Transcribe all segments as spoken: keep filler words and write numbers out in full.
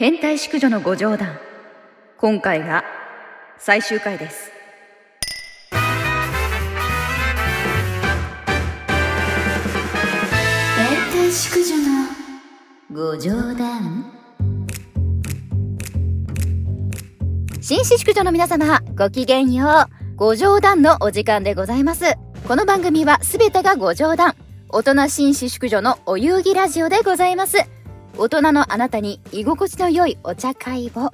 変態淑女のご冗談、今回が最終回です。変態淑女のご冗談。紳士淑女の皆様、ごきげんよう。ご冗談のお時間でございます。この番組はすべてがご冗談、大人紳士淑女のお遊戯ラジオでございます。大人のあなたに居心地の良いお茶会を、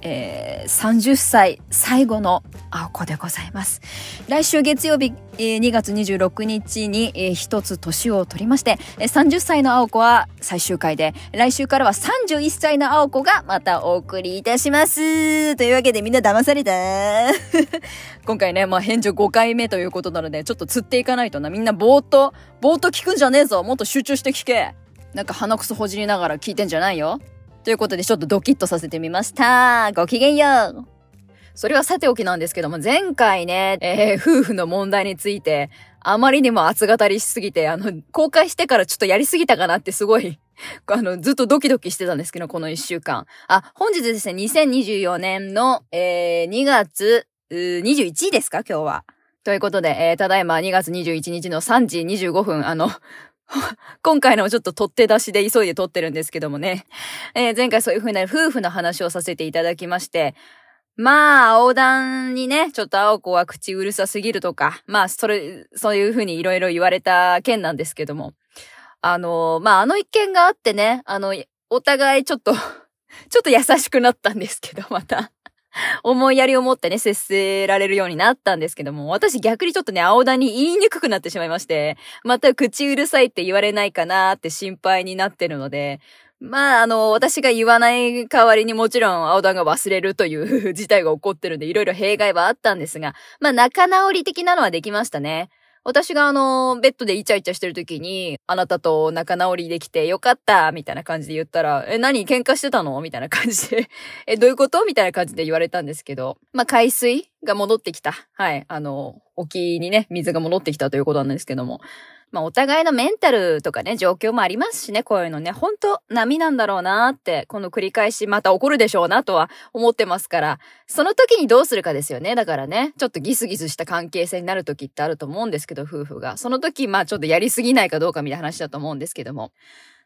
えー、さんじゅっさい最後の青子でございます。来週月曜日、えー、にがつにじゅうろくにちに、えー、一つ年を取りまして、えー、さんじゅっさいの青子は最終回で、来週からはさんじゅういっさいの青子がまたお送りいたします。というわけでみんな騙された今回ね、まあ、返事ごかいめということなので、ちょっと釣っていかないとな。みんなぼーっとぼーっと聞くんじゃねえぞ、もっと集中して聞け。なんか鼻くそほじりながら聞いてんじゃないよ。ということで、ちょっとドキッとさせてみました。ごきげんよう。それはさておきなんですけども、前回ね、えー、夫婦の問題について、あまりにも熱語りしすぎて、あの、公開してからちょっとやりすぎたかなってすごい、あの、ずっとドキドキしてたんですけど、この一週間。あ、本日ですね、にせんにじゅうよねんの、えー、にがつにじゅういちにちですか、今日は。ということで、えー、ただいまにがつにじゅういちにちのさんじにじゅうごふん、あの、今回のちょっと取って出しで急いで取ってるんですけどもね、えー、前回そういう風な夫婦の話をさせていただきまして、まあ青段にね、ちょっと青子は口うるさすぎるとか、まあそれそういう風にいろいろ言われた件なんですけども、あのー、まああの一件があってね、あのお互いちょっとちょっと優しくなったんですけど、また思いやりを持ってね、接せられるようになったんですけども、私逆にちょっとね、青田に言いにくくなってしまいまして、また口うるさいって言われないかなーって心配になってるので、まあ、あの、私が言わない代わりにもちろん青田が忘れるという事態が起こってるんで、いろいろ弊害はあったんですが、まあ、仲直り的なのはできましたね。私があの、ベッドでイチャイチャしてる時に、あなたと仲直りできてよかったみたいな感じで言ったら、え、何喧嘩してたのみたいな感じで、え、どういうことみたいな感じで言われたんですけど、まあ、海水が戻ってきた。はい。あの、沖にね、水が戻ってきたということなんですけども。まあ、お互いのメンタルとかね、状況もありますしね、こういうのね、ほんと波なんだろうなーって、この繰り返しまた起こるでしょうなとは思ってますから、その時にどうするかですよね。だからね、ちょっとギスギスした関係性になる時ってあると思うんですけど、夫婦が。その時、まあちょっとやりすぎないかどうかみたいな話だと思うんですけども。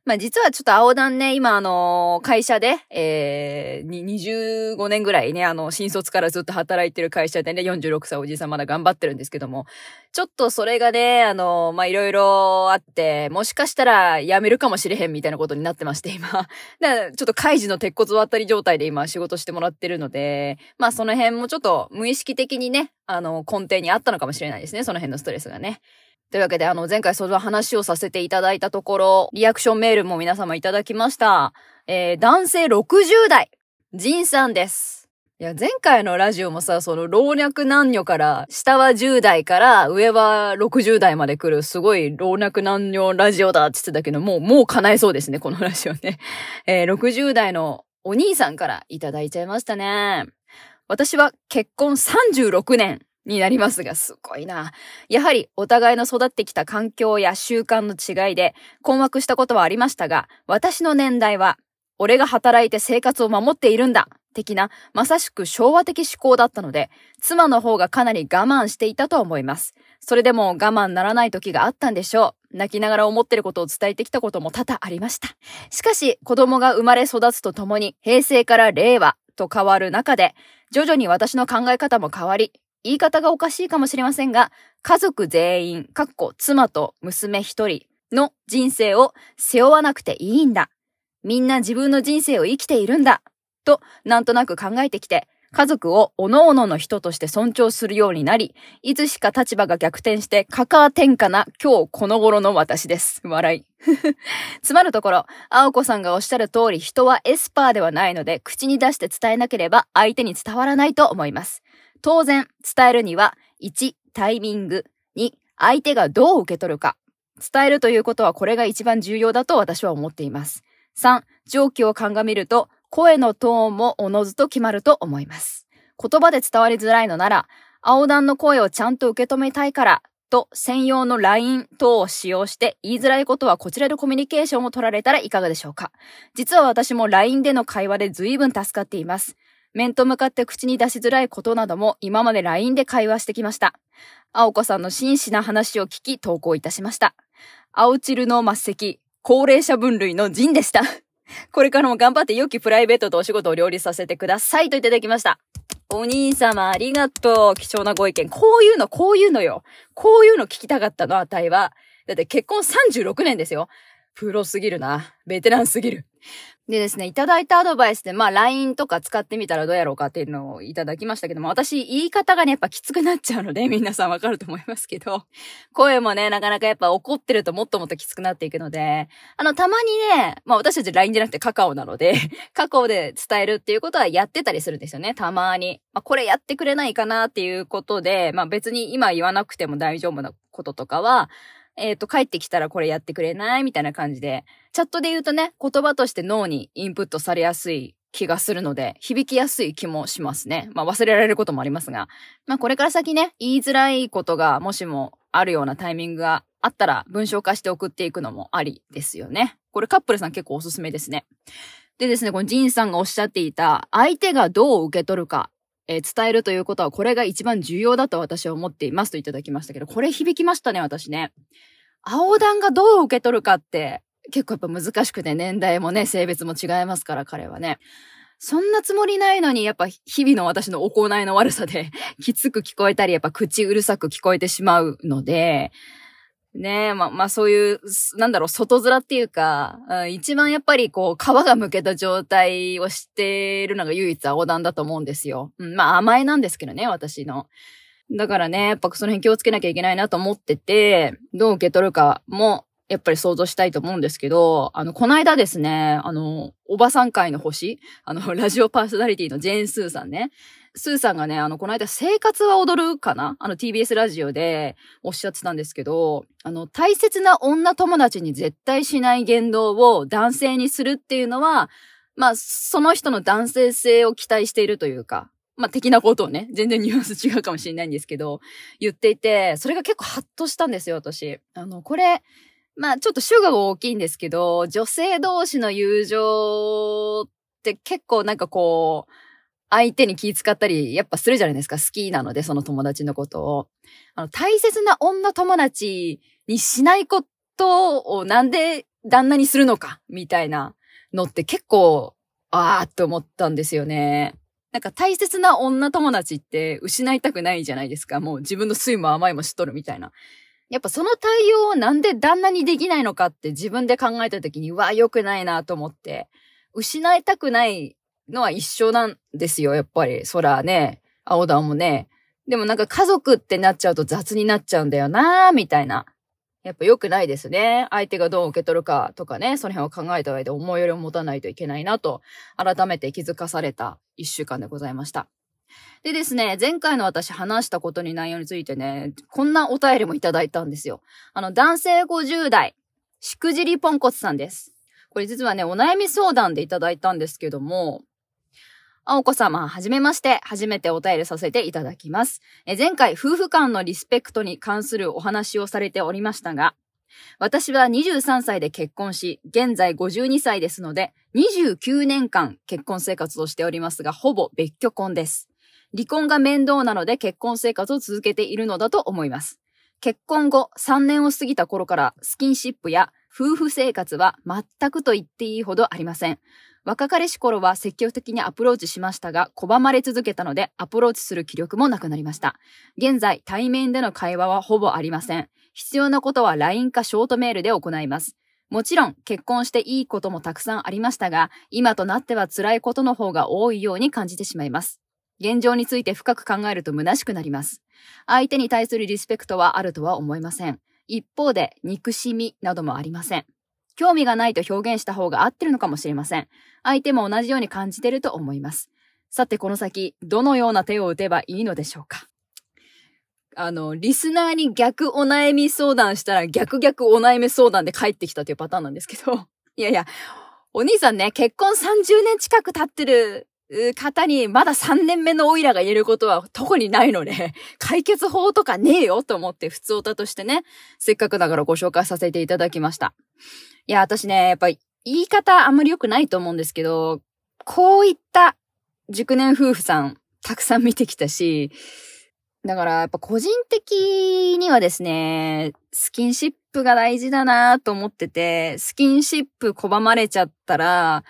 まあ実はちょっと青段ね、今あの、会社で、えー、にじゅうごねんぐらいね、あの、新卒からずっと働いてる会社でね、よんじゅうろくさいおじさんまだ頑張ってるんですけども、ちょっとそれがね、あの、まあいろいろあって、もしかしたら辞めるかもしれへんみたいなことになってまして、今。だからちょっと開示の鉄骨渡り状態で今仕事してもらってるので、まあその辺もちょっと無意識的にね、あの、根底にあったのかもしれないですね、その辺のストレスがね。というわけで、あの、前回その話をさせていただいたところ、リアクションメールも皆様いただきました。えー、男性ろくじゅうだい、ジンさんです。いや、前回のラジオもさ、その老若男女から、下はじゅうだいから上はろくじゅうだいまで来る、すごい老若男女ラジオだって言ってたけど、もう、もう叶えそうですね、このラジオね。えー、ろくじゅうだいのお兄さんからいただいちゃいましたね。私は結婚さんじゅうろくねん。になりますが、すごいな。やはりお互いの育ってきた環境や習慣の違いで困惑したことはありましたが、私の年代は俺が働いて生活を守っているんだ的な、まさしく昭和的思考だったので、妻の方がかなり我慢していたと思います。それでも我慢ならない時があったんでしょう。泣きながら思ってることを伝えてきたことも多々ありました。しかし子供が生まれ育つとともに、平成から令和と変わる中で、徐々に私の考え方も変わり、言い方がおかしいかもしれませんが、家族全員、かっこ妻と娘一人の人生を背負わなくていいんだ。みんな自分の人生を生きているんだ。と、なんとなく考えてきて、家族を各々の人として尊重するようになり、いつしか立場が逆転して、かかあ天下な今日この頃の私です。笑い。つまるところ、青子さんがおっしゃる通り、人はエスパーではないので、口に出して伝えなければ相手に伝わらないと思います。当然、伝えるには、いち、タイミング、に、相手がどう受け取るか。伝えるということはこれが一番重要だと私は思っています。さん、状況を鑑みると、声のトーンもおのずと決まると思います。言葉で伝わりづらいのなら、青段の声をちゃんと受け止めたいから、と専用の ライン 等を使用して言いづらいことはこちらでコミュニケーションを取られたらいかがでしょうか。実は私も ライン での会話で随分助かっています。面と向かって口に出しづらいことなども今まで ライン で会話してきました。青子さんの真摯な話を聞き投稿いたしました。青汁の末席、高齢者分類の陣でした。これからも頑張って良きプライベートとお仕事を両立させてくださいといただきました。お兄様ありがとう。貴重なご意見。こういうの、こういうのよ。こういうの聞きたかったの、あたいは。だって結婚さんじゅうろくねんですよ。プロすぎるな。ベテランすぎる。でですね、いただいたアドバイスで、まあ ライン とか使ってみたらどうやろうかっていうのをいただきましたけども、私言い方がね、やっぱきつくなっちゃうので、皆さんわかると思いますけど、声もね、なかなかやっぱ怒ってるともっともっときつくなっていくので、あの、たまにね、まあ私たち ライン じゃなくてカカオなので、カカオで伝えるっていうことはやってたりするんですよね、たまに。まあこれやってくれないかなっていうことで、まあ別に今言わなくても大丈夫なこととかは、えっと、帰ってきたらこれやってくれないみたいな感じで、チャットで言うとね、言葉として脳にインプットされやすい気がするので、響きやすい気もしますね。まあ忘れられることもありますが。まあこれから先ね、言いづらいことがもしもあるようなタイミングがあったら文章化して送っていくのもありですよね。これカップルさん結構おすすめですね。でですね、このジンさんがおっしゃっていた、相手がどう受け取るか。えー、伝えるということはこれが一番重要だと私は思っていますといただきましたけど、これ響きましたね、私ね。青段がどう受け取るかって結構やっぱ難しくて、年代もね、性別も違いますから、彼はね。そんなつもりないのに、やっぱ日々の私の行いの悪さできつく聞こえたり、やっぱ口うるさく聞こえてしまうので、ねえ、まあ、まあ、そういう、なんだろう、外面っていうか、うん、一番やっぱりこう、皮が剥けた状態をしているのが唯一青段だと思うんですよ。うん、まあ、甘えなんですけどね、私の。だからね、やっぱその辺気をつけなきゃいけないなと思ってて、どう受け取るかも、やっぱり想像したいと思うんですけど、あの、こないだですね、あの、おばさん界の星、あの、ラジオパーソナリティのジェーン・スーさんね。スーさんがね、あの、この間、生活は踊るかな？あの、ティービーエス ラジオでおっしゃってたんですけど、あの、大切な女友達に絶対しない言動を男性にするっていうのは、まあ、その人の男性性を期待しているというか、まあ、的なことをね、全然ニュアンス違うかもしれないんですけど、言っていて、それが結構ハッとしたんですよ、私。あの、これ、まあ、ちょっと主語が大きいんですけど、女性同士の友情って結構なんかこう、相手に気遣ったり、やっぱするじゃないですか。好きなので、その友達のことを。あの、大切な女友達にしないことをなんで旦那にするのか、みたいなのって結構、あーって思ったんですよね。なんか大切な女友達って失いたくないじゃないですか。もう自分の酸いも甘いも知っとるみたいな。やっぱその対応をなんで旦那にできないのかって自分で考えた時に、うわ、良くないなと思って。失いたくないのは一緒なんですよ、やっぱり。そらね、青段もね。でもなんか家族ってなっちゃうと雑になっちゃうんだよなーみたいな。やっぱ良くないですね。相手がどう受け取るかとかね、その辺を考えた上で思いよりを持たないといけないなと、改めて気づかされた一週間でございました。でですね、前回の私話したことに内容についてね、こんなお便りもいただいたんですよ。あの、男性ごじゅう代、しくじりポンコツさんです。これ実はね、お悩み相談でいただいたんですけども、青子様、はじめまして。初めてお便りさせていただきます。え前回、夫婦間のリスペクトに関するお話をされておりましたが、私はにじゅうさんさいで結婚し、現在ごじゅうにさいですので、にじゅうきゅうねんかん結婚生活をしておりますが、ほぼ別居婚です。離婚が面倒なので結婚生活を続けているのだと思います。結婚後さんねんを過ぎた頃からスキンシップや夫婦生活は全くと言っていいほどありません。若かりし頃は積極的にアプローチしましたが、拒まれ続けたのでアプローチする気力もなくなりました。現在、対面での会話はほぼありません。必要なことは ライン かショートメールで行います。もちろん、結婚していいこともたくさんありましたが、今となっては辛いことの方が多いように感じてしまいます。現状について深く考えると虚しくなります。相手に対するリスペクトはあるとは思いません。一方で、憎しみなどもありません。興味がないと表現した方が合ってるのかもしれません。相手も同じように感じてると思います。さてこの先、どのような手を打てばいいのでしょうか。あの、リスナーに逆お悩み相談したら逆逆お悩み相談で帰ってきたというパターンなんですけど。いやいや、お兄さんね、結婚さんじゅうねん近く経ってる方にまださんねんめのオイラが言えることは特にないので、解決法とかねえよと思って普通オタとしてね、せっかくだからご紹介させていただきました。いや、私ね、やっぱり言い方あんまり良くないと思うんですけど、こういった熟年夫婦さんたくさん見てきたし、だからやっぱ個人的にはですね、スキンシップが大事だなと思ってて、スキンシップ拒まれちゃったら、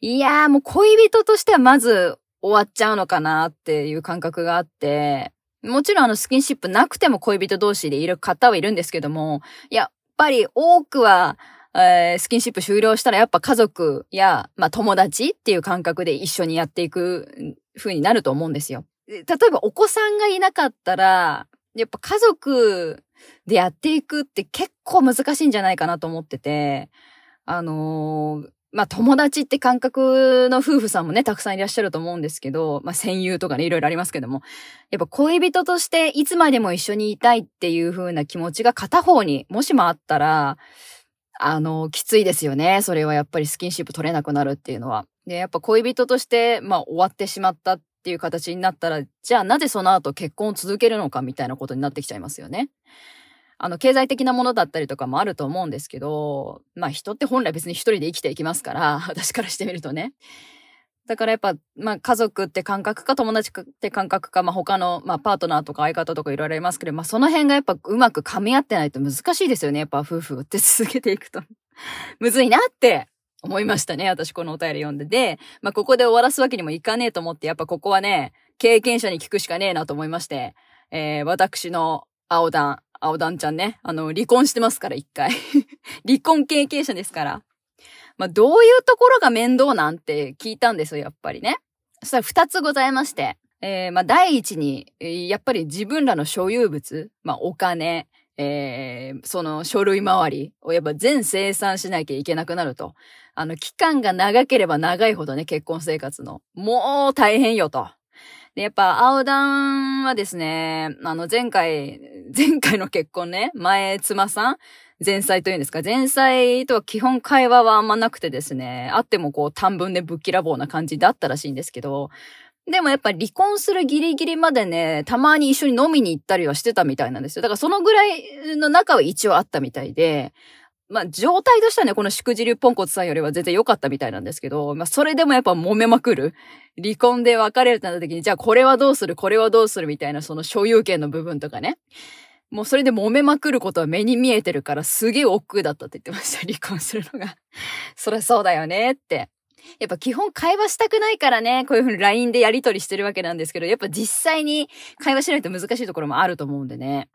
いやーもう恋人としてはまず終わっちゃうのかなっていう感覚があって、もちろんあのスキンシップなくても恋人同士でいる方はいるんですけども、やっぱり多くは、えー、スキンシップ終了したらやっぱ家族や、まあ、友達っていう感覚で一緒にやっていく風になると思うんですよ。例えばお子さんがいなかったら、やっぱ家族でやっていくって結構難しいんじゃないかなと思ってて、あのー、まあ、友達って感覚の夫婦さんもね、たくさんいらっしゃると思うんですけど、まあ、戦友とかね、いろいろありますけども、やっぱ恋人としていつまでも一緒にいたいっていう風な気持ちが片方にもしもあったら、あの、きついですよね。それはやっぱりスキンシップ取れなくなるっていうのは。で、やっぱ恋人として、まあ、終わってしまったっていう形になったら、じゃあなぜその後結婚を続けるのかみたいなことになってきちゃいますよね。あの、経済的なものだったりとかもあると思うんですけど、まあ人って本来別に一人で生きていきますから、私からしてみるとね。だからやっぱ、まあ家族って感覚か友達って感覚か、まあ他の、まあパートナーとか相方とかいろいろありますけど、まあその辺がやっぱうまく噛み合ってないと難しいですよね。やっぱ夫婦って続けていくと。むずいなって思いましたね。私このお便り読んで。で、まあここで終わらすわけにもいかねえと思って、やっぱここはね、経験者に聞くしかねえなと思いまして、えー、私の青段、青団ちゃんね、あの、離婚してますから、一回。離婚経験者ですから。まあ、どういうところが面倒なんて聞いたんですよ、やっぱりね。そしたら二つございまして。えー、まあ、第一に、やっぱり自分らの所有物、まあ、お金、えー、その書類周りをやっぱ全清算しなきゃいけなくなると。あの、期間が長ければ長いほどね、結婚生活の。もう大変よと。で、やっぱ、青段はですね、あの、前回、前回の結婚ね、前妻さん、前妻というんですか、前妻とは基本会話はあんまなくてですね、あってもこう短文でぶっきらぼうな感じだったらしいんですけど、でもやっぱ離婚するギリギリまでね、たまに一緒に飲みに行ったりはしてたみたいなんですよ。だからそのぐらいの仲は一応あったみたいで、まあ状態としてはね、このしくじりポンコツさんよりは全然良かったみたいなんですけど、まあそれでもやっぱ揉めまくる。離婚で別れるってなった時に、じゃあこれはどうする、これはどうするみたいなその所有権の部分とかね。もうそれで揉めまくることは目に見えてるからすげえ億劫だったって言ってました、離婚するのが。そりゃそうだよねって。やっぱ基本会話したくないからね、こういうふうに ライン でやり取りしてるわけなんですけど、やっぱ実際に会話しないと難しいところもあると思うんでね。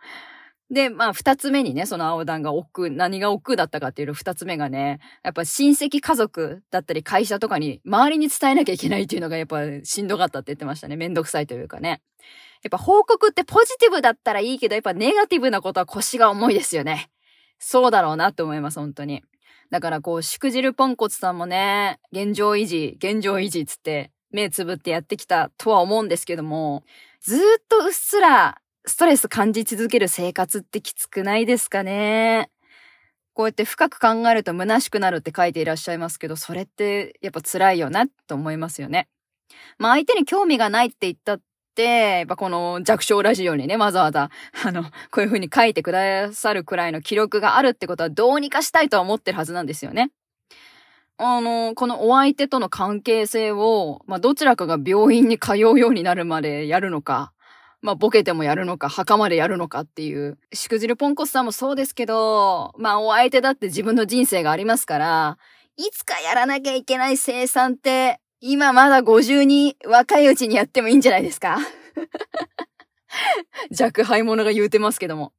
で、まあ、二つ目にね、その青段が億劫、何が億劫だったかっていう二つ目がね、やっぱ親戚家族だったり会社とかに周りに伝えなきゃいけないっていうのがやっぱしんどかったって言ってましたね。めんどくさいというかね。やっぱ報告ってポジティブだったらいいけど、やっぱネガティブなことは腰が重いですよね。そうだろうなって思います、本当に。だからこう、しくじるポンコツさんもね、現状維持、現状維持つって目つぶってやってきたとは思うんですけども、ずーっとうっすら、ストレス感じ続ける生活ってきつくないですかね。こうやって深く考えると虚しくなるって書いていらっしゃいますけど、それってやっぱ辛いよなと思いますよね。まあ相手に興味がないって言ったって、やっぱこの弱小ラジオにね、わざわざ、あの、こういう風に書いてくださるくらいの記録があるってことはどうにかしたいとは思ってるはずなんですよね。あの、このお相手との関係性を、まあどちらかが病院に通うようになるまでやるのか、まあ、ボケてもやるのか、墓までやるのかっていう。しくじるポンコツさんもそうですけど、まあ、お相手だって自分の人生がありますから、いつかやらなきゃいけない生産って、今まだごじゅうに若いうちにやってもいいんじゃないですか若輩者が言うてますけども。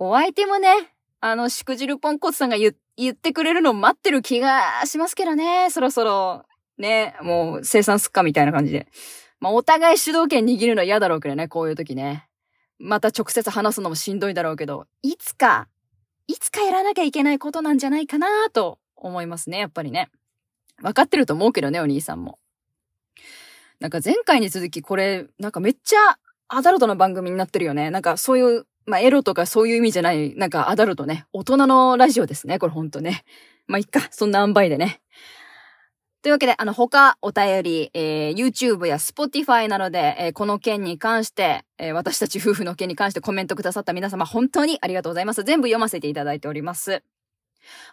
お相手もね、あの、しくじるポンコツさんが 言, 言ってくれるのを待ってる気がしますけどね、そろそろ、ね、もう生産すっかみたいな感じで。まあ、お互い主導権握るのは嫌だろうけどね、こういう時ね。また直接話すのもしんどいだろうけど、いつか、いつかやらなきゃいけないことなんじゃないかなと思いますね、やっぱりね。わかってると思うけどね、お兄さんも。なんか前回に続きこれ、なんかめっちゃアダルトな番組になってるよね。なんかそういう、まあ、エロとかそういう意味じゃない、なんかアダルトね。大人のラジオですね、これほんとね。まあ、いっか、そんな塩梅でね。というわけで、あの、他、お便り、えー、YouTube や Spotify などで、えー、この件に関して、えー、私たち夫婦の件に関してコメントくださった皆様、本当にありがとうございます。全部読ませていただいております。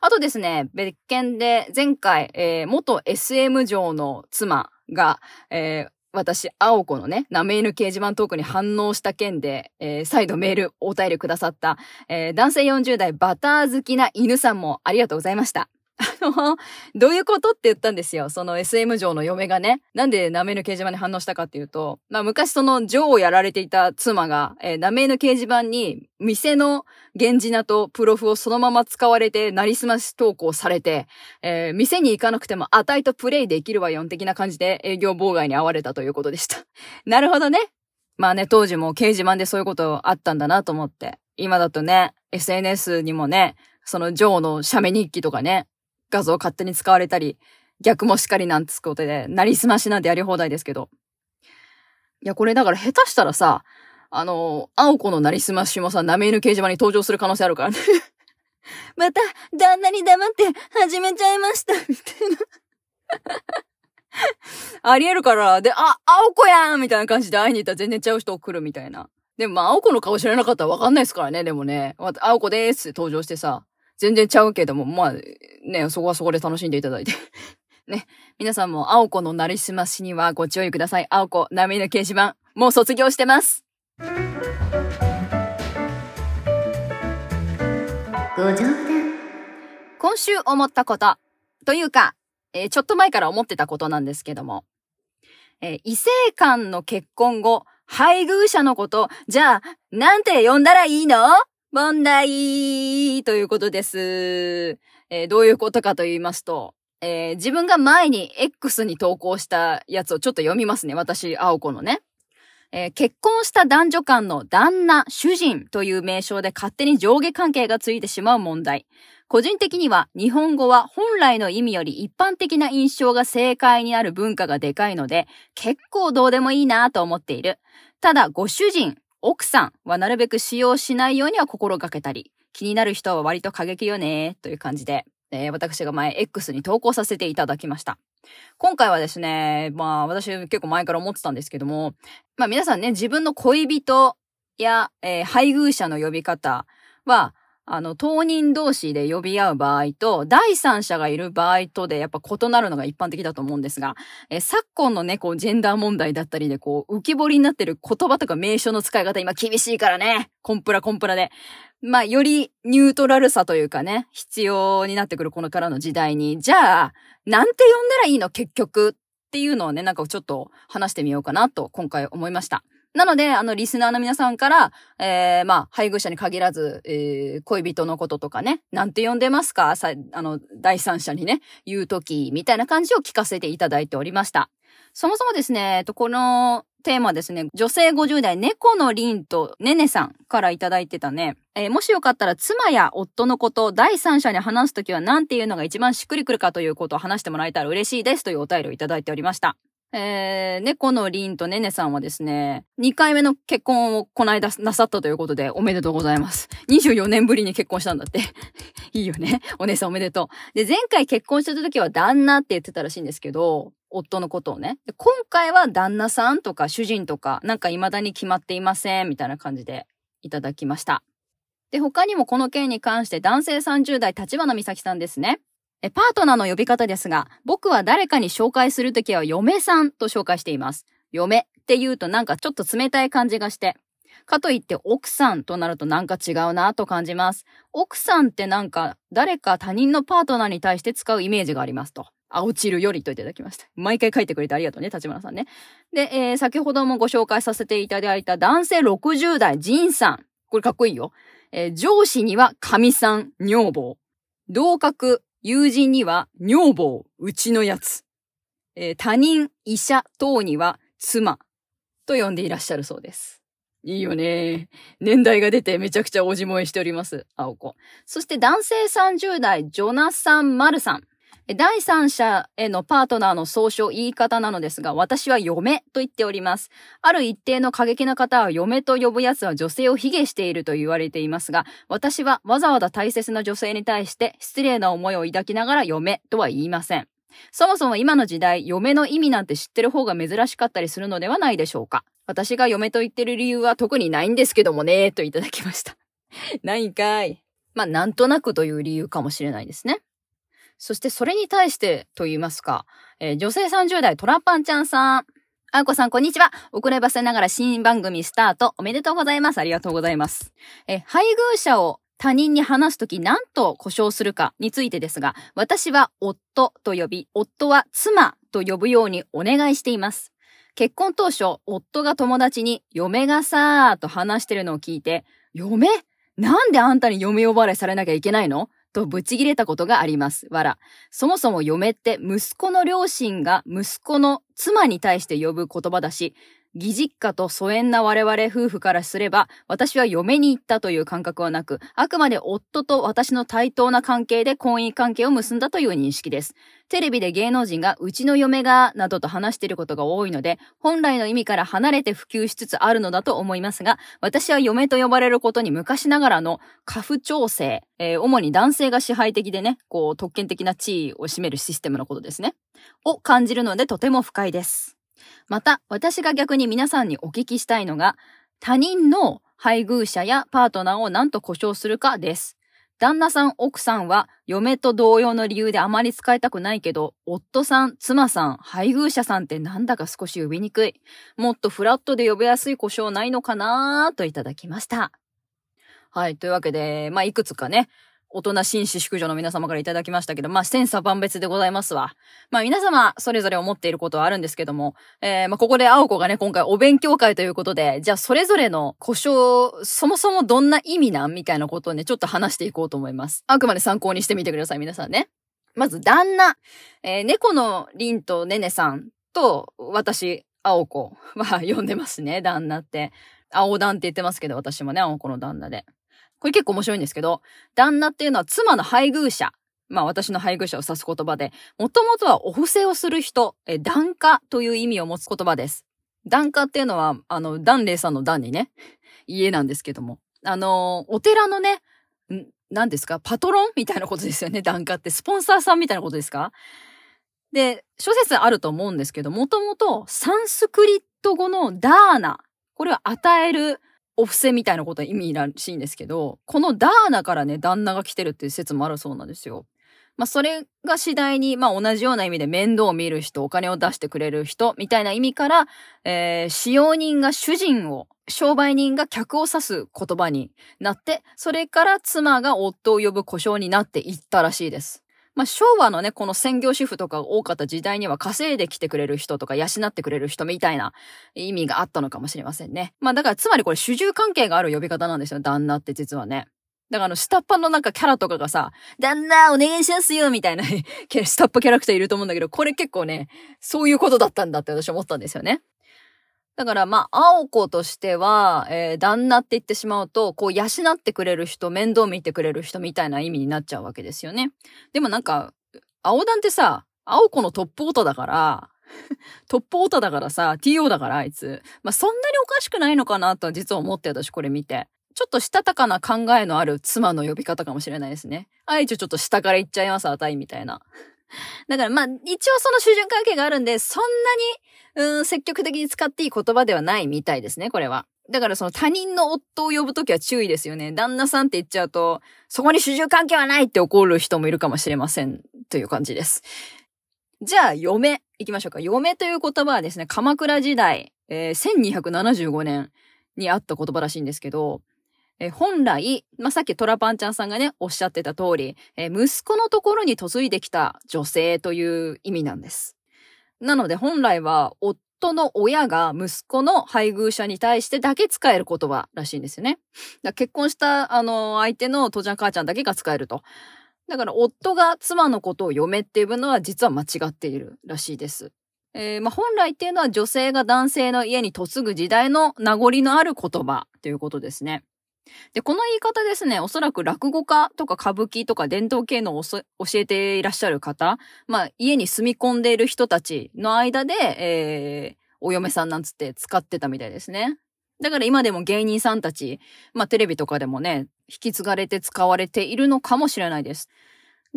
あとですね、別件で、前回、えー、元 エスエム 嬢の妻が、えー、私、青子のね、なめ犬掲示板トークに反応した件で、えー、再度メール、お便りくださった、えー、男性よんじゅう代バター好きな犬さんもありがとうございました。あの、どういうことって言ったんですよ。その エスエム 嬢の嫁がね、なんでなめ犬掲示板に反応したかっていうと、まあ昔その嬢をやられていた妻が、えー、なめ犬掲示板に店の源氏名とプロフをそのまま使われてなりすまし投稿されて、えー、店に行かなくても値とプレイできるわよん的な感じで営業妨害に遭われたということでした。なるほどね。まあね、当時も掲示板でそういうことあったんだなと思って。今だとね、エスエヌエス にもね、その嬢の写メ日記とかね、画像を勝手に使われたり、逆もしかりなんつことで、なりすましなんてやり放題ですけど。いや、これだから下手したらさ、あの、青子のなりすましもさ、なめ犬掲示板に登場する可能性あるからね。また、旦那に黙って始めちゃいました、みたいな。ありえるから、で、あ、青子やんみたいな感じで会いに行ったら全然ちゃう人を来るみたいな。でもまあ、青子の顔知らなかったらわかんないですからね、でもね。青子でーすって登場してさ。全然ちゃうけども、まあ、ね、そこはそこで楽しんでいただいて。ね、皆さんも、青子のなりすましにはご注意ください。青子、なめ犬掲示板、もう卒業してます。ご冗談。今週思ったこと、というか、えー、ちょっと前から思ってたことなんですけども、えー、異性間の結婚後、配偶者のこと、じゃあ、なんて呼んだらいいの？問題ということです、えー。どういうことかと言いますと、えー、自分が前に X に投稿したやつをちょっと読みますね。私、青子のね、えー。結婚した男女間の旦那、主人という名称で勝手に上下関係がついてしまう問題。個人的には日本語は本来の意味より一般的な印象が正解にある文化がでかいので、結構どうでもいいなと思っている。ただ、ご主人。奥さんはなるべく使用しないようには心がけたり、気になる人は割と過激よねという感じで、えー、私が前 X に投稿させていただきました。今回はですね、まあ私結構前から思ってたんですけども、まあ皆さんね、自分の恋人や、えー、配偶者の呼び方は、あの、当人同士で呼び合う場合と、第三者がいる場合とでやっぱ異なるのが一般的だと思うんですが、え、昨今のね、こう、ジェンダー問題だったりで、こう、浮き彫りになってる言葉とか名称の使い方、今厳しいからね、コンプラコンプラで。まあ、よりニュートラルさというかね、必要になってくるこのからの時代に、じゃあ、なんて呼んだらいいの結局っていうのをね、なんかちょっと話してみようかなと、今回思いました。なので、あの、リスナーの皆さんから、えー、まあ、配偶者に限らず、えー、恋人のこととかね、なんて呼んでますか？さ、あの、第三者にね、言うとき、みたいな感じを聞かせていただいておりました。そもそもですね、えっと、このテーマですね、女性ごじゅう代、猫のりんとねねさんからいただいてたね。えー、もしよかったら、妻や夫のことを第三者に話すときは、なんていうのが一番しっくりくるかということを話してもらえたら嬉しいですというお便りをいただいておりました。えー、猫のりんとねねさんはですね、にかいめの結婚をこの間なさったということでおめでとうございます。にじゅうよねんぶりに結婚したんだって。いいよね。お姉さんおめでとう。で、前回結婚した時は旦那って言ってたらしいんですけど、夫のことをね。で、今回は旦那さんとか主人とか、なんか未だに決まっていませんみたいな感じでいただきました。で、他にもこの件に関して男性さんじゅう代立花美咲さんですね。え、パートナーの呼び方ですが、僕は誰かに紹介するときは嫁さんと紹介しています。嫁って言うとなんかちょっと冷たい感じがして、かといって奥さんとなるとなんか違うなと感じます。奥さんってなんか誰か他人のパートナーに対して使うイメージがありますと。あ、落ちるよりといただきました。毎回書いてくれてありがとうね、立花さんね。で、えー、先ほどもご紹介させていただいた男性ろくじゅう代、ジンさん。これかっこいいよ。えー、上司には神さん、女房。同格。友人には、女房、うちのやつ。えー、他人、医者等には、妻。と呼んでいらっしゃるそうです。いいよね。年代が出てめちゃくちゃおじ萌えしております。青子。そして男性さんじゅう代、ジョナサン・マルさん。第三者へのパートナーの総称言い方なのですが、私は嫁と言っております。ある一定の過激な方は嫁と呼ぶやつは女性を卑下していると言われていますが、私はわざわざ大切な女性に対して失礼な思いを抱きながら嫁とは言いません。そもそも今の時代、嫁の意味なんて知ってる方が珍しかったりするのではないでしょうか。私が嫁と言ってる理由は特にないんですけどもね、といただきました。ないんかい。まあ、なんとなくという理由かもしれないですね。そしてそれに対してと言いますか、えー、女性さんじゅう代トラパンちゃんさん。あうこさん、こんにちは。遅ればせながら新番組スタートおめでとうございます。ありがとうございます。え、配偶者を他人に話すとき何と呼称するかについてですが、私は夫と呼び、夫は妻と呼ぶようにお願いしています。結婚当初、夫が友達に嫁がさーと話してるのを聞いて、嫁？なんであんたに嫁呼ばれされなきゃいけないの？とぶち切れたことがあります。わら。そもそも嫁って息子の両親が息子の妻に対して呼ぶ言葉だし、義実家と疎遠な我々夫婦からすれば、私は嫁に行ったという感覚はなく、あくまで夫と私の対等な関係で婚姻関係を結んだという認識です。テレビで芸能人がうちの嫁がなどと話していることが多いので、本来の意味から離れて普及しつつあるのだと思いますが、私は嫁と呼ばれることに昔ながらの家父長制、えー、主に男性が支配的でね、こう特権的な地位を占めるシステムのことですね、を感じるのでとても不快です。また、私が逆に皆さんにお聞きしたいのが、他人の配偶者やパートナーを何と呼称するかです。旦那さん、奥さんは嫁と同様の理由であまり使いたくないけど、夫さん、妻さん、配偶者さんってなんだか少し呼びにくい。もっとフラットで呼びやすい呼称ないのかなといただきました。はい、というわけで、まあ、いくつかね、大人紳士淑女の皆様からいただきましたけど、まあ、千差万別でございますわ。まあ、皆様、それぞれ思っていることはあるんですけども、えー、まあ、ここで青子がね、今回お勉強会ということで、じゃあ、それぞれの呼称、そもそもどんな意味なんみたいなことをね、ちょっと話していこうと思います。あくまで参考にしてみてください、皆さんね。まず、旦那。えー、猫のリンとネネさんと、私、青子は呼んでますね、旦那って。青旦って言ってますけど、私もね、青子の旦那で。これ結構面白いんですけど、旦那っていうのは妻の配偶者。まあ私の配偶者を指す言葉で、もともとはお布施をする人、え、檀家という意味を持つ言葉です。檀家っていうのは、あの、檀れいさんの檀にね、家なんですけども。あの、お寺のね、何ですか、パトロンみたいなことですよね、檀家って。スポンサーさんみたいなことですか？で、諸説あると思うんですけど、もともとサンスクリット語のダーナ。これは与える。お布施みたいなことは意味らしいんですけど、このダーナからね、旦那が来てるっていう説もあるそうなんですよ。まあ、それが次第に、まあ、同じような意味で面倒を見る人、お金を出してくれる人、みたいな意味から、えー、使用人が主人を、商売人が客を指す言葉になって、それから妻が夫を呼ぶ呼称になっていったらしいです。まあ、昭和のね、この専業主婦とか多かった時代には稼いできてくれる人とか養ってくれる人みたいな意味があったのかもしれませんね。まあ、だからつまりこれ主従関係がある呼び方なんですよ、旦那って実はね。だからあの、下っ端のなんかキャラとかがさ、旦那お願いしますよみたいな下っ端キャラクターいると思うんだけど、これ結構ね、そういうことだったんだって私は思ったんですよね。だからまあ、青子としては、えー、旦那って言ってしまうと、こう、養ってくれる人、面倒見てくれる人みたいな意味になっちゃうわけですよね。でもなんか、青旦ってさ、青子のトップオータだから、トップオータだからさ、ティーオー だからあいつ。まあ、そんなにおかしくないのかなとは実は思って私これ見て。ちょっとしたたかな考えのある妻の呼び方かもしれないですね。あいちょちょっと下から行っちゃいます、あたいみたいな。だからまあ、一応その主従関係があるんで、そんなに、うん、積極的に使っていい言葉ではないみたいですね、これは。だからその他人の夫を呼ぶときは注意ですよね。旦那さんって言っちゃうと、そこに主従関係はないって怒る人もいるかもしれません、という感じです。じゃあ、嫁、行きましょうか。嫁という言葉はですね、鎌倉時代、えー、せんにひゃくななじゅうごねんにあった言葉らしいんですけど、え本来、まあ、さっきトラパンちゃんさんがね、おっしゃってた通り、え息子のところに嫁いできた女性という意味なんです。なので本来は夫の親が息子の配偶者に対してだけ使える言葉らしいんですよね。だ結婚した、あの、相手の父ちゃん母ちゃんだけが使えると。だから夫が妻のことを嫁って呼ぶのは実は間違っているらしいです。えー、まあ本来っていうのは女性が男性の家に嫁ぐ時代の名残のある言葉ということですね。で、この言い方ですね、おそらく落語家とか歌舞伎とか伝統系の教えていらっしゃる方、まあ、家に住み込んでいる人たちの間で、えー、お嫁さんなんつって使ってたみたいですね。だから今でも芸人さんたち、まあ、テレビとかでもね、引き継がれて使われているのかもしれないです。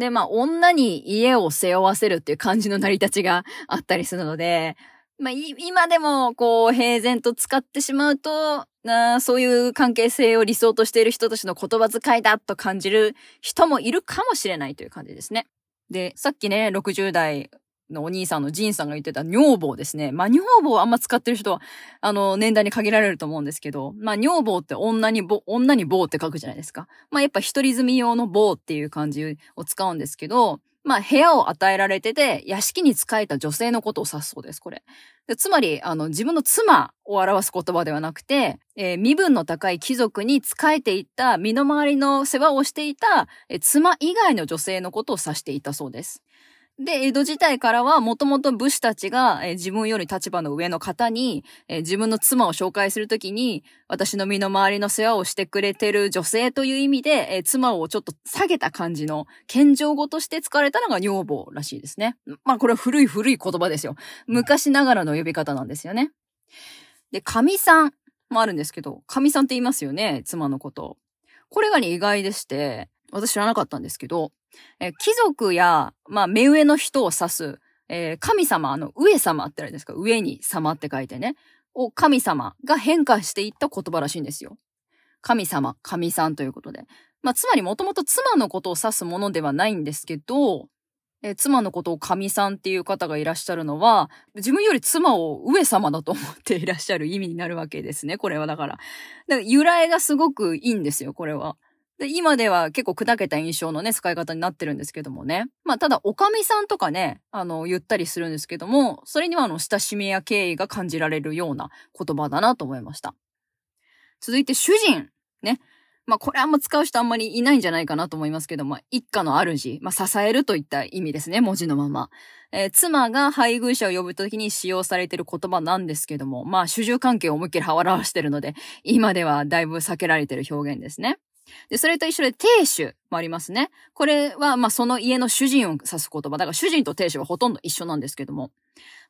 で、まあ、女に家を背負わせるっていう感じの成り立ちがあったりするので、まあ、今でも、こう、平然と使ってしまうと、なそういう関係性を理想としている人たちの言葉遣いだと感じる人もいるかもしれないという感じですね。で、さっきね、ろくじゅう代のお兄さんのジンさんが言ってた女房ですね。まあ、女房あんま使ってる人は、あの、年代に限られると思うんですけど、まあ、女房って女にぼ、女に棒って書くじゃないですか。まあ、やっぱ一人住み用の棒っていう漢字を使うんですけど、まあ、部屋を与えられてて、屋敷に仕えた女性のことを指すそうです、これ。でつまり、あの、自分の妻を表す言葉ではなくて、えー、身分の高い貴族に仕えていた、身の回りの世話をしていた、えー、妻以外の女性のことを指していたそうです。で、江戸時代からは、もともと武士たちが、えー、自分より立場の上の方に、えー、自分の妻を紹介するときに、私の身の回りの世話をしてくれてる女性という意味で、えー、妻をちょっと下げた感じの、謙譲語として使われたのが女房らしいですね。まあ、これは古い古い言葉ですよ。昔ながらの呼び方なんですよね。で、神さんもあるんですけど、神さんって言いますよね、妻のこと。これがね、意外でして、私知らなかったんですけど、え貴族や、まあ、目上の人を指す、えー、神様、あの、上様ってあれですか、上に様って書いてね、を神様が変化していった言葉らしいんですよ。神様、神さんということで。まあ、つまりもともと妻のことを指すものではないんですけど、えー、妻のことを神さんっていう方がいらっしゃるのは、自分より妻を上様だと思っていらっしゃる意味になるわけですね、これはだから。だから由来がすごくいいんですよ、これは。で今では結構砕けた印象のね、使い方になってるんですけどもね。まあ、ただ、おかみさんとかね、あの、言ったりするんですけども、それにはあの、親しみや敬意が感じられるような言葉だなと思いました。続いて、主人。ね。まあ、これあんま使う人あんまりいないんじゃないかなと思いますけども、一家の主。まあ、支えるといった意味ですね、文字のまま。えー、妻が配偶者を呼ぶときに使用されている言葉なんですけども、まあ、主従関係を思いっきり表してるので、今ではだいぶ避けられてる表現ですね。で、それと一緒で、亭主もありますね。これは、まあ、その家の主人を指す言葉。だから、主人と亭主はほとんど一緒なんですけども。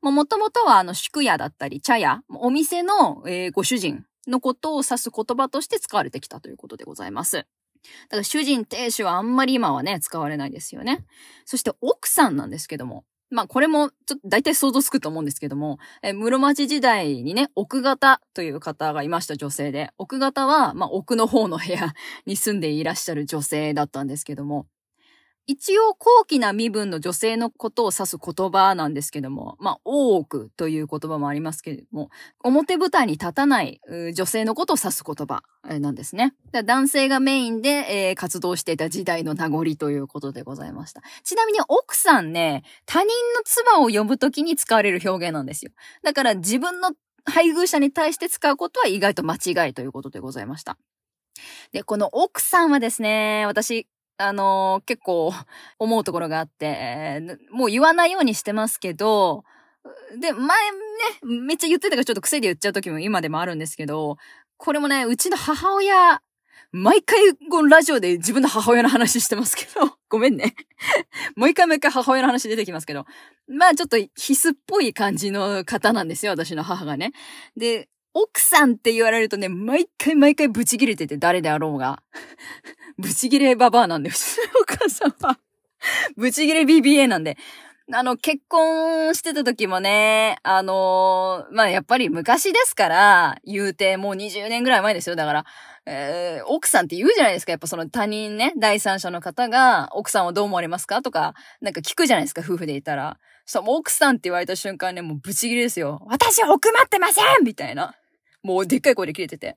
もともとは、あの、宿屋だったり、茶屋、お店の、えー、ご主人のことを指す言葉として使われてきたということでございます。だから、主人、亭主はあんまり今はね、使われないですよね。そして、奥さんなんですけども。まあ、これも、ちょっと大体想像つくと思うんですけども、えー、室町時代にね、奥方という方がいました、女性で。奥方は、まあ、奥の方の部屋に住んでいらっしゃる女性だったんですけども、一応、高貴な身分の女性のことを指す言葉なんですけども、まあ、大奥という言葉もありますけれども、表舞台に立たない女性のことを指す言葉なんですね。男性がメインで、えー、活動していた時代の名残ということでございました。ちなみに奥さんね、他人の妻を呼ぶときに使われる表現なんですよ。だから自分の配偶者に対して使うことは意外と間違いということでございました。で、この奥さんはですね、私、あの、結構思うところがあって、もう言わないようにしてますけど、で、前ね、めっちゃ言ってたからちょっと癖で言っちゃう時も今でもあるんですけど、これもね、うちの母親、毎回このラジオで自分の母親の話してますけど、ごめんね。もう一回もう一回母親の話出てきますけど、まあちょっとヒスっぽい感じの方なんですよ、私の母がね。で、奥さんって言われるとね、毎回毎回ブチギレてて、誰であろうが。ブチギレババアなんで、うちのお母さんは。ブチギレ ビービーエー なんで。あの、結婚してた時もね、あのー、まあ、やっぱり昔ですから、言うて、もうにじゅうねんぐらい前ですよ。だから、えー、奥さんって言うじゃないですか。やっぱその他人ね、第三者の方が、奥さんはどう思われますかとか、なんか聞くじゃないですか、夫婦でいたら。そう、もう奥さんって言われた瞬間ね、もうブチギレですよ。私は奥まってませんみたいな。もうでっかい声で切れてて。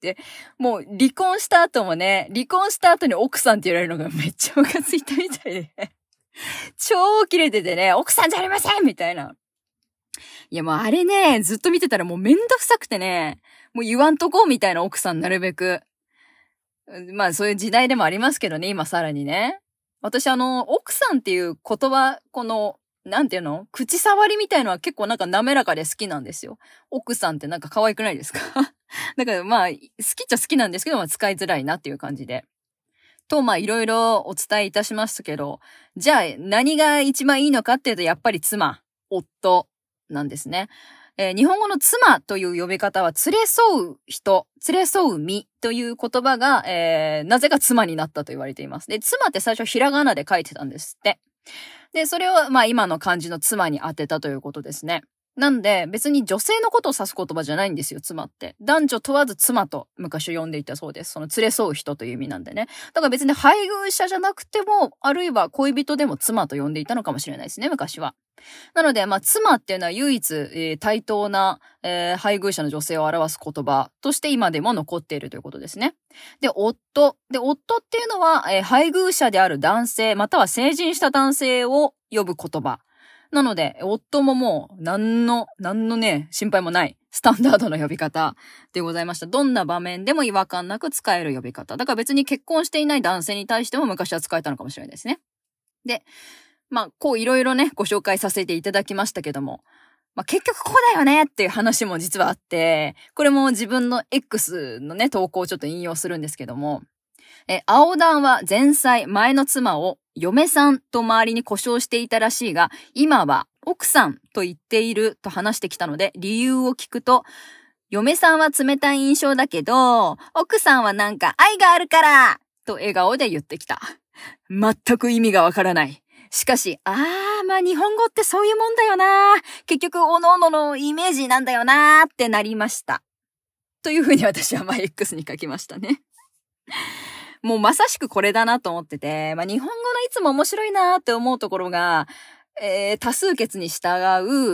で、もう離婚した後もね、離婚した後に奥さんって言われるのがめっちゃムカついたみたいで。超切れててね、奥さんじゃありませんみたいな。いやもうあれね、ずっと見てたらもうめんどくさくてね、もう言わんとこうみたいな奥さんなるべく。まあそういう時代でもありますけどね、今さらにね。私あの、奥さんっていう言葉、この、なんていうの？口触りみたいのは結構なんか滑らかで好きなんですよ。奥さんってなんか可愛くないですか？だからまあ、好きっちゃ好きなんですけど、まあ使いづらいなっていう感じで。と、まあいろいろお伝えいたしましたけど、じゃあ何が一番いいのかっていうと、やっぱり妻、夫、なんですね。えー、日本語の妻という呼び方は連れ添う人、連れ添う身という言葉が、えー、なぜか妻になったと言われています。で、妻って最初ひらがなで書いてたんですって。で、それをまあ今の漢字の妻に当てたということですね。なんで別に女性のことを指す言葉じゃないんですよ、妻って。男女問わず妻と昔呼んでいたそうです。その連れ添う人という意味なんでね。だから別に配偶者じゃなくても、あるいは恋人でも妻と呼んでいたのかもしれないですね、昔は。なので、まあ、妻っていうのは唯一、えー、対等な、えー、配偶者の女性を表す言葉として今でも残っているということですね。で、夫。で、夫っていうのは、えー、配偶者である男性、または成人した男性を呼ぶ言葉。なので、夫ももう、何の、何のね、心配もない、スタンダードな呼び方でございました。どんな場面でも違和感なく使える呼び方。だから別に結婚していない男性に対しても昔は使えたのかもしれないですね。で、まあ、こういろいろね、ご紹介させていただきましたけども、まあ、結局ここだよねっていう話も実はあって、これも自分の エックス のね、投稿をちょっと引用するんですけども、え、青段は前妻、前の妻を嫁さんと周りに呼称していたらしいが、今は奥さんと言っていると話してきたので、理由を聞くと、嫁さんは冷たい印象だけど、奥さんはなんか愛があるからと笑顔で言ってきた。全く意味がわからない。しかし、あー、まあ日本語ってそういうもんだよな。結局、おのおののイメージなんだよなーってなりました。というふうに私はまあ エックス に書きましたね。もうまさしくこれだなと思ってて、まあ、日本語のいつも面白いなーって思うところが、えー、多数決に従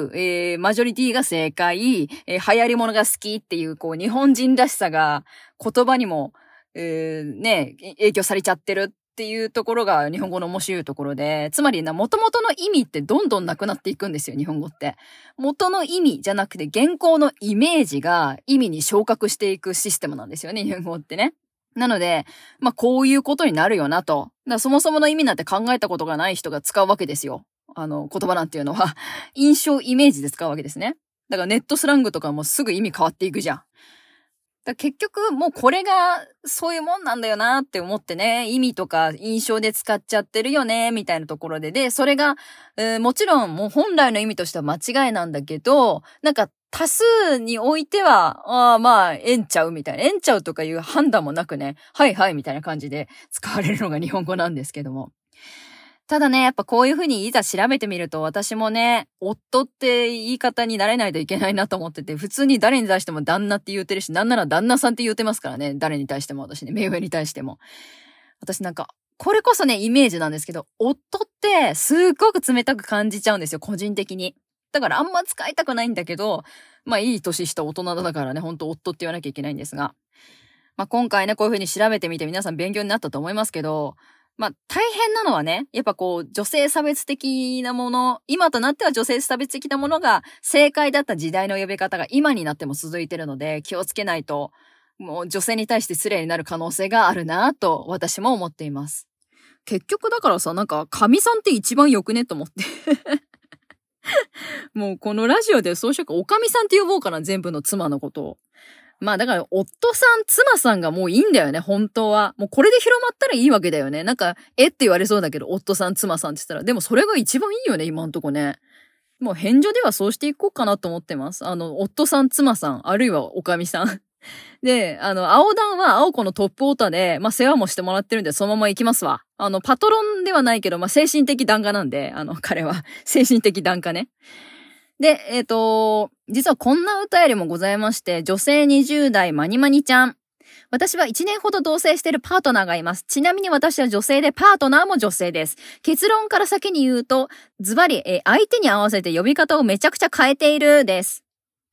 う、えー、マジョリティが正解、えー、流行り物が好きっていう、こう、日本人らしさが言葉にも、えー、ね、影響されちゃってるっていうところが日本語の面白いところで、つまりな、元々の意味ってどんどんなくなっていくんですよ、日本語って。元の意味じゃなくて、現行のイメージが意味に昇格していくシステムなんですよね、日本語ってね。なので、まあ、こういうことになるよなと。だからそもそもの意味なんて考えたことがない人が使うわけですよ。あの、言葉なんていうのは、印象、イメージで使うわけですね。だからネットスラングとかもすぐ意味変わっていくじゃん。だから結局、もうこれがそういうもんなんだよなって思ってね、意味とか印象で使っちゃってるよね、みたいなところで。で、それが、えー、もちろんもう本来の意味としては間違いなんだけど、なんか、多数においては、ああまあ、えんちゃうみたいな。えんちゃうとかいう判断もなくね、はいはいみたいな感じで使われるのが日本語なんですけども。ただね、やっぱこういうふうにいざ調べてみると、私もね、夫って言い方になれないといけないなと思ってて、普通に誰に対しても旦那って言ってるし、なんなら旦那さんって言ってますからね、誰に対しても私ね、目上に対しても。私なんか、これこそね、イメージなんですけど、夫ってすっごく冷たく感じちゃうんですよ、個人的に。だからあんま使いたくないんだけど、まあいい年した大人だからね、ほんと夫って言わなきゃいけないんですが。まあ今回ね、こういう風に調べてみて皆さん勉強になったと思いますけど、まあ大変なのはね、やっぱこう女性差別的なもの、今となっては女性差別的なものが正解だった時代の呼び方が今になっても続いてるので、気をつけないと、もう女性に対して失礼になる可能性があるなぁと私も思っています。結局だからさ、なんか神さんって一番よくねと思って。もうこのラジオでそうしようか、おかみさんって呼ぼうかな、全部の妻のことを。まあだから夫さん、妻さんがもういいんだよね、本当は。もうこれで広まったらいいわけだよね。なんか、えって言われそうだけど、夫さん、妻さんって言ったら、でもそれが一番いいよね、今んとこね。もう返上ではそうしていこうかなと思ってます。あの、夫さん、妻さん、あるいはおかみさん。で、あの、青段は青子のトップオーターで、まあ、世話もしてもらってるんで、そのまま行きますわ。あの、パトロンではないけど、まあ、精神的檀家なんで、あの、彼は。精神的檀家ね。で、えっと、実はこんな歌よりもございまして、女性にじゅう代マニマニちゃん。私はいちねんほど同棲しているパートナーがいます。ちなみに私は女性で、パートナーも女性です。結論から先に言うと、ズバリ、え、相手に合わせて呼び方をめちゃくちゃ変えているです。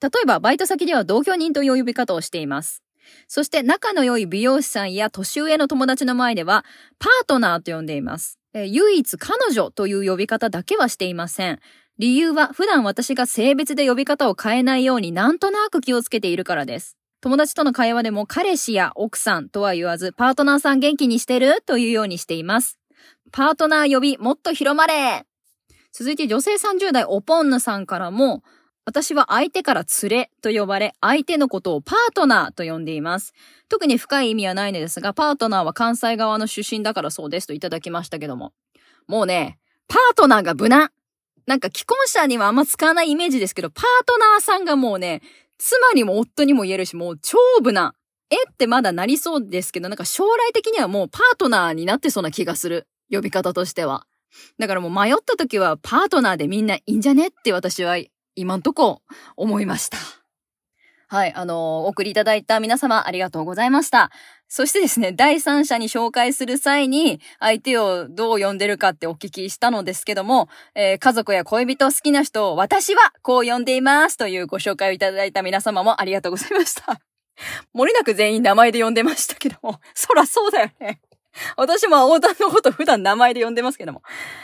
例えば、バイト先では同居人という呼び方をしています。そして、仲の良い美容師さんや年上の友達の前では、パートナーと呼んでいます。え、唯一彼女という呼び方だけはしていません。理由は、普段私が性別で呼び方を変えないようになんとなく気をつけているからです。友達との会話でも、彼氏や奥さんとは言わず、パートナーさん元気にしてるというようにしています。パートナー呼び、もっと広まれ!続いて、女性さんじゅう代おぽんぬさんからも、私は相手から連れと呼ばれ、相手のことをパートナーと呼んでいます。特に深い意味はないのですが、パートナーは関西側の出身だからそうですといただきましたけども。もうね、パートナーが無難。なんか既婚者にはあんま使わないイメージですけど、パートナーさんがもうね、妻にも夫にも言えるし、もう超無難。えってまだなりそうですけど、なんか将来的にはもうパートナーになってそうな気がする。呼び方としては。だからもう迷った時はパートナーでみんないいんじゃねって私は今んとこ思いました。はい、あの、お送りいただいた皆様ありがとうございました。そしてですね、第三者に紹介する際に相手をどう呼んでるかってお聞きしたのですけども、えー、家族や恋人、好きな人を私はこう呼んでいますというご紹介をいただいた皆様もありがとうございました。漏れなく全員名前で呼んでましたけども、そらそうだよね。私も青段のこと普段名前で呼んでますけども、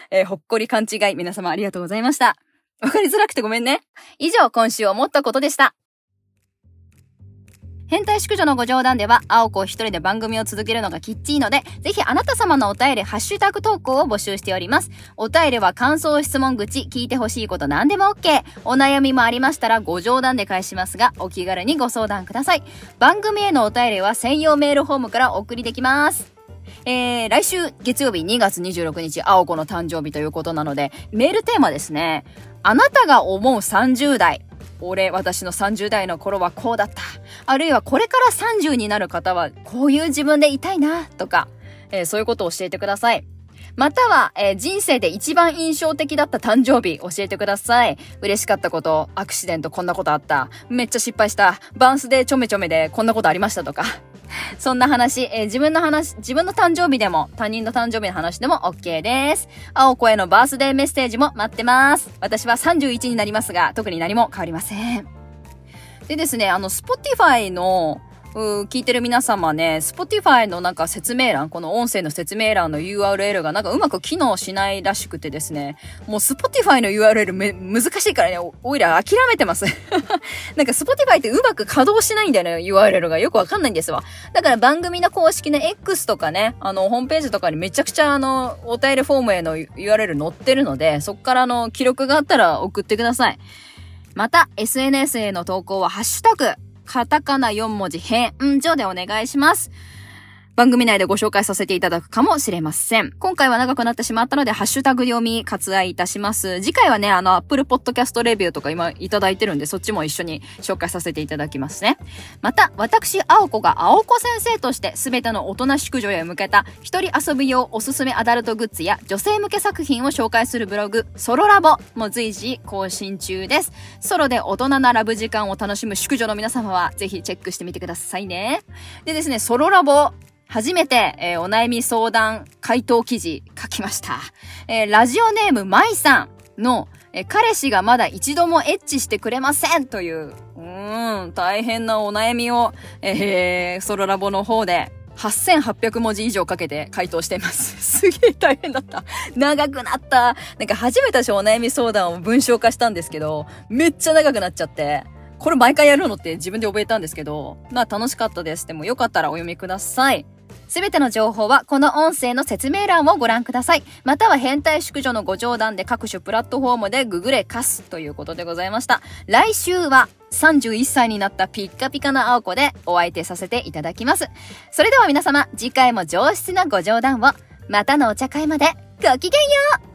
えー、ほっこり勘違い皆様ありがとうございました。わかりづらくてごめんね。以上、今週思ったことでした。変態淑女のご冗談では、青子を一人で番組を続けるのがきっちいので、ぜひあなた様のお便り、ハッシュタグ投稿を募集しております。お便りは感想、質問口、聞いてほしいこと何でも OK。お悩みもありましたらご冗談で返しますが、お気軽にご相談ください。番組へのお便りは専用メールフォームからお送りできます。えー、来週月曜日にがつにじゅうろくにち、青子の誕生日ということなので、メールテーマですね。あなたが思うさんじゅう代。俺、私のさんじゅう代の頃はこうだった。あるいはこれからさんじゅうになる方はこういう自分でいたいな、とか、えー、そういうことを教えてください。または、えー、人生で一番印象的だった誕生日、教えてください。嬉しかったこと、アクシデントこんなことあった。めっちゃ失敗した。バウンスでちょめちょめでこんなことありましたとか。そんな話、えー、自分の話、自分の誕生日でも、他人の誕生日の話でも OK です。青子へのバースデーメッセージも待ってます。私はさんじゅういちになりますが、特に何も変わりません。でですね、あの、Spotify の、うー聞いてる皆様ね、Spotify のなんか説明欄、この音声の説明欄の ユーアールエル がなんかうまく機能しないらしくてですね、もう Spotify の ユーアールエル め、難しいからね、お、おいら諦めてます。なんか Spotify ってうまく稼働しないんだよね、ユーアールエル が。よくわかんないんですわ。だから番組の公式の エックス とかね、あの、ホームページとかにめちゃくちゃあの、お便りフォームへの ユーアールエル 載ってるので、そっからあの、記録があったら送ってください。また、エスエヌエス への投稿はハッシュタグ。カタカナよんもじ変所でお願いします。番組内でご紹介させていただくかもしれません。今回は長くなってしまったので、ハッシュタグ読み割愛いたします。次回はね、あの、Apple Podcast レビューとか今いただいてるんで、そっちも一緒に紹介させていただきますね。また、私、青子が青子先生として、すべての大人淑女へ向けた、一人遊び用おすすめアダルトグッズや、女性向け作品を紹介するブログ、ソロラボも随時更新中です。ソロで大人なラブ時間を楽しむ淑女の皆様は、ぜひチェックしてみてくださいね。でですね、ソロラボ、初めて、えー、お悩み相談回答記事書きました。えー、ラジオネームまいさんの、えー、彼氏がまだ一度もエッチしてくれませんという、うーん、大変なお悩みを、えー、ソロラボの方ではっせんはっぴゃくもじ以上かけて回答しています。すげえ大変だった。長くなった。なんか初めて私お悩み相談を文章化したんですけど、めっちゃ長くなっちゃって。これ毎回やるのって自分で覚えたんですけど、まあ楽しかったです。でもよかったらお読みください。すべての情報はこの音声の説明欄をご覧ください。または変態淑女のご冗談で各種プラットフォームでググれかすということでございました。来週はさんじゅういっさいになったピッカピカな青子でお相手させていただきます。それでは皆様、次回も上質なご冗談を。またのお茶会までごきげんよう。